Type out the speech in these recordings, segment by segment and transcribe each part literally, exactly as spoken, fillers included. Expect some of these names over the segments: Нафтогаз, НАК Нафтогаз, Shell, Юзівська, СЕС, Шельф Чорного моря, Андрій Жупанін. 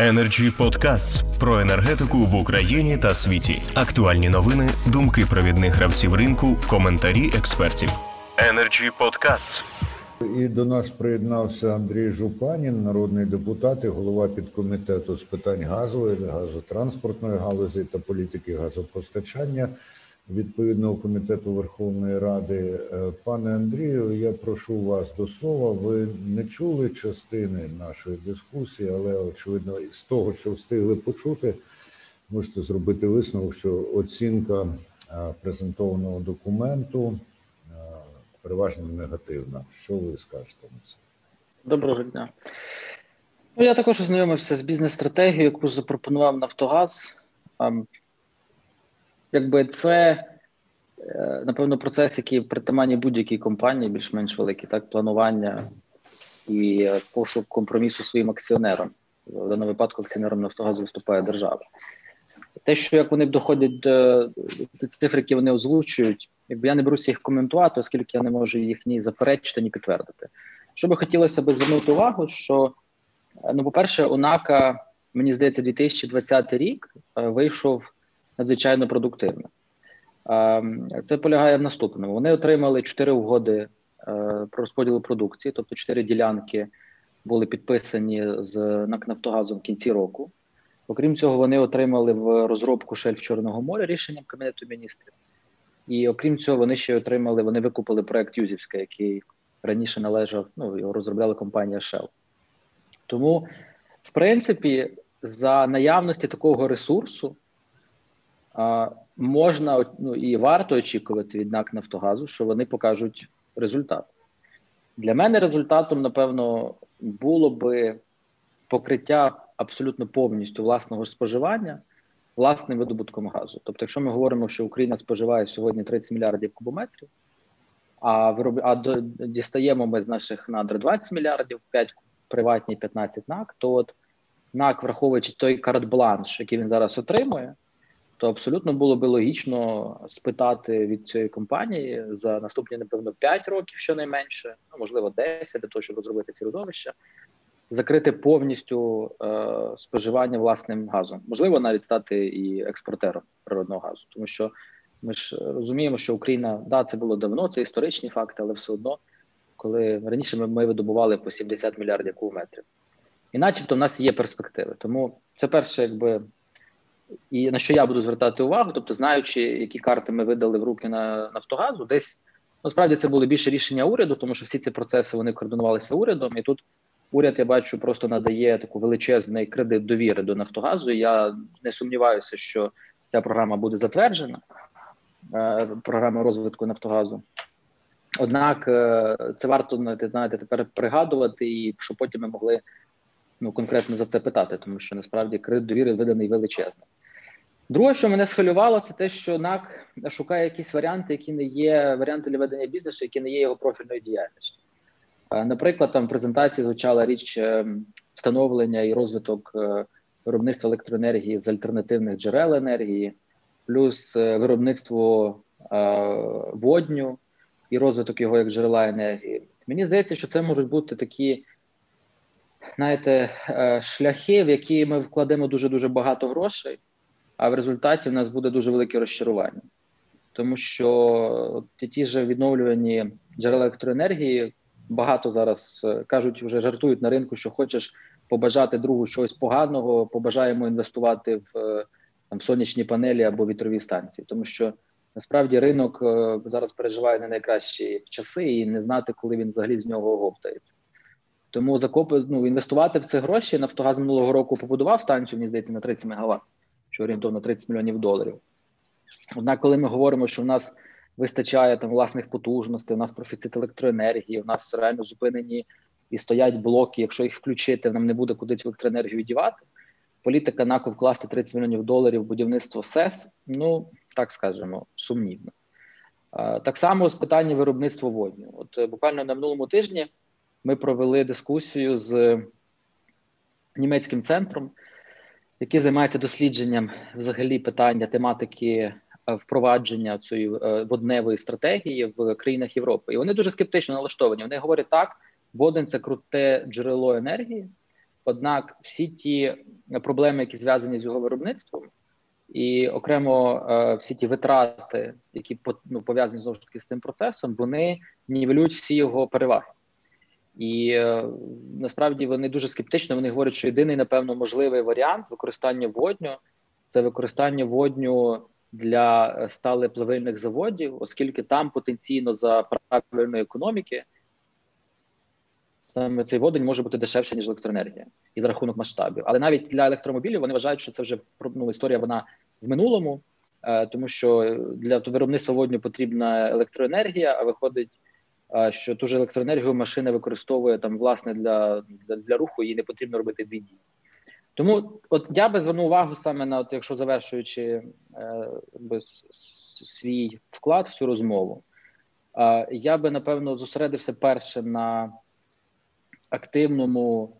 Energy Podcasts про енергетику в Україні та світі. Актуальні новини, думки провідних гравців ринку, коментарі експертів. Energy Podcasts. І до нас приєднався Андрій Жупанін, народний депутат і голова підкомітету з питань газової, газотранспортної галузі та політики газопостачання відповідного комітету Верховної Ради. Пане Андрію, я прошу вас до слова. Ви не чули частини нашої дискусії, але, очевидно, з того, що встигли почути, можете зробити висновок, що оцінка презентованого документу переважно негативна. Що ви скажете на це? Доброго дня. Ну, я також ознайомився з бізнес-стратегією, яку запропонував Нафтогаз. Якби це, напевно, процес, який притаманний будь-якій компанії, більш-менш великий, так, планування і пошук компромісу своїм акціонерам. В даному випадку акціонером Нафтогазу виступає держава. Те, що як вони доходять до цифр, які вони озвучують, якби я не беруся їх коментувати, оскільки я не можу їх ні заперечити, ні підтвердити. Що би хотілося би звернути увагу, що, ну, по-перше, у НАКа, мені здається, дві тисячі двадцятий рік вийшов надзвичайно продуктивно. Це полягає в наступному. Вони отримали чотири угоди про розподіл продукції, тобто чотири ділянки були підписані з НАК «Нафтогазом» в кінці року. Окрім цього, вони отримали в розробку «Шельф Чорного моря» рішенням Кабінету міністрів. І окрім цього, вони ще отримали, вони викупили проект «Юзівська», який раніше належав, ну, його розробляла компанія Shell. Тому, в принципі, за наявності такого ресурсу можна, ну, і варто очікувати від НАК «Нафтогазу», що вони покажуть результат. Для мене результатом, напевно, було би покриття абсолютно повністю власного споживання власним видобутком газу. Тобто, якщо ми говоримо, що Україна споживає сьогодні тридцять мільярдів кубометрів, а, вироб... а до... дістаємо ми з наших надр двадцять мільярдів, п'ять приватні, п'ятнадцять НАК, то от НАК, враховуючи той карт-бланш, який він зараз отримує, то абсолютно було би логічно спитати від цієї компанії за наступні, напевно, п'ять років щонайменше, ну, можливо, десять, для того, щоб розробити ці родовища, закрити повністю е, споживання власним газом. Можливо, навіть стати і експортером природного газу. Тому що ми ж розуміємо, що Україна, да, це було давно, це історичні факти, але все одно, коли раніше ми, ми видобували по сімдесят мільярдів кубометрів. І начебто в нас є перспективи. Тому це перше, якби, і на що я буду звертати увагу, тобто, знаючи, які карти ми видали в руки на Нафтогазу, десь, насправді, це були більше рішення уряду, тому що всі ці процеси, вони координувалися урядом, і тут уряд, я бачу, просто надає таку величезний кредит довіри до Нафтогазу. Я не сумніваюся, що ця програма буде затверджена, програма розвитку Нафтогазу. Однак це варто, знаєте, тепер пригадувати, і щоб потім ми могли, ну, конкретно за це питати, тому що насправді кредит довіри виданий величезний. Друге, що мене схвилювало, це те, що НАК шукає якісь варіанти, які не є варіанти для ведення бізнесу, які не є його профільною діяльністю. Наприклад, там в презентації звучала річ встановлення і розвиток виробництва електроенергії з альтернативних джерел енергії, плюс виробництво водню і розвиток його як джерела енергії. Мені здається, що це можуть бути такі, знаєте, шляхи, в які ми вкладемо дуже-дуже багато грошей, а в результаті в нас буде дуже велике розчарування. Тому що ті ж відновлювані джерела електроенергії, багато зараз кажуть, вже жартують на ринку, що хочеш побажати другу щось поганого, побажаємо інвестувати в, там, в сонячні панелі або вітрові станції. Тому що насправді ринок зараз переживає не найкращі часи і не знати, коли він взагалі з нього оговтається. Тому закоп... ну, інвестувати в ці гроші. Нафтогаз минулого року побудував станцію, мені здається, на тридцять мегаватт, що орієнтовно тридцять мільйонів доларів. Однак, коли ми говоримо, що в нас вистачає там власних потужностей, у нас профіцит електроенергії, у нас реально зупинені і стоять блоки, якщо їх включити, нам не буде куди цю електроенергію дівати. Політика НАКу вкласти тридцять мільйонів доларів в будівництво СЕС, ну, так скажемо, сумнівно. Так само з питання виробництва водню. От буквально на минулому тижні ми провели дискусію з німецьким центром, який займається дослідженням взагалі питання тематики впровадження цієї водневої стратегії в країнах Європи. І вони дуже скептично налаштовані. Вони говорять, так, водень – це круте джерело енергії, Однак всі ті проблеми, які зв'язані з його виробництвом, і окремо е, всі ті витрати, які ну, пов'язані знову ж таки з цим процесом, вони нівелюють всі його переваги. І е, насправді вони дуже скептично, вони говорять, що єдиний, напевно, можливий варіант використання водню – це використання водню для сталепливильних заводів, оскільки там потенційно за правильної економіки саме цей водень може бути дешевше, ніж електроенергія, і за рахунок масштабів. Але навіть для електромобілів вони вважають, що це вже ну, історія вона в минулому, е, тому що для виробництва водню потрібна електроенергія, а виходить, е, що ту ж електроенергію машина використовує там, власне, для, для, для руху, їй не потрібно робити дві дії. Тому от я би звернув увагу саме на, от, якщо завершуючи е, без, свій вклад в цю розмову, е, я би, напевно, зосередився перше на активному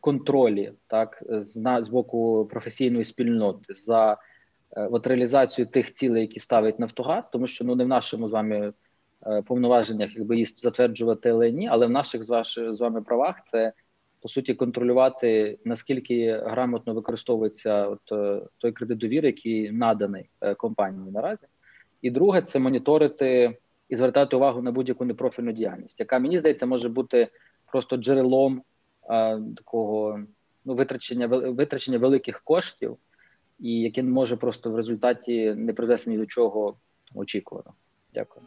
контролі, так, з, на, з боку професійної спільноти за е, от, реалізацію тих цілей, які ставить Нафтогаз, тому що ну, не в нашому з вами е, повноваженнях, якби її затверджувати, але ні, але в наших з, ваш, з вами правах це, по суті, контролювати, наскільки грамотно використовується от, той кредит довіри, який наданий е, компанії наразі. І друге, це моніторити і звертати увагу на будь-яку непрофільну діяльність, яка, мені здається, може бути просто джерелом а, такого ну, витрачення, витрачення великих коштів, і яке може просто в результаті не привести ні до чого очікувано. Дякую.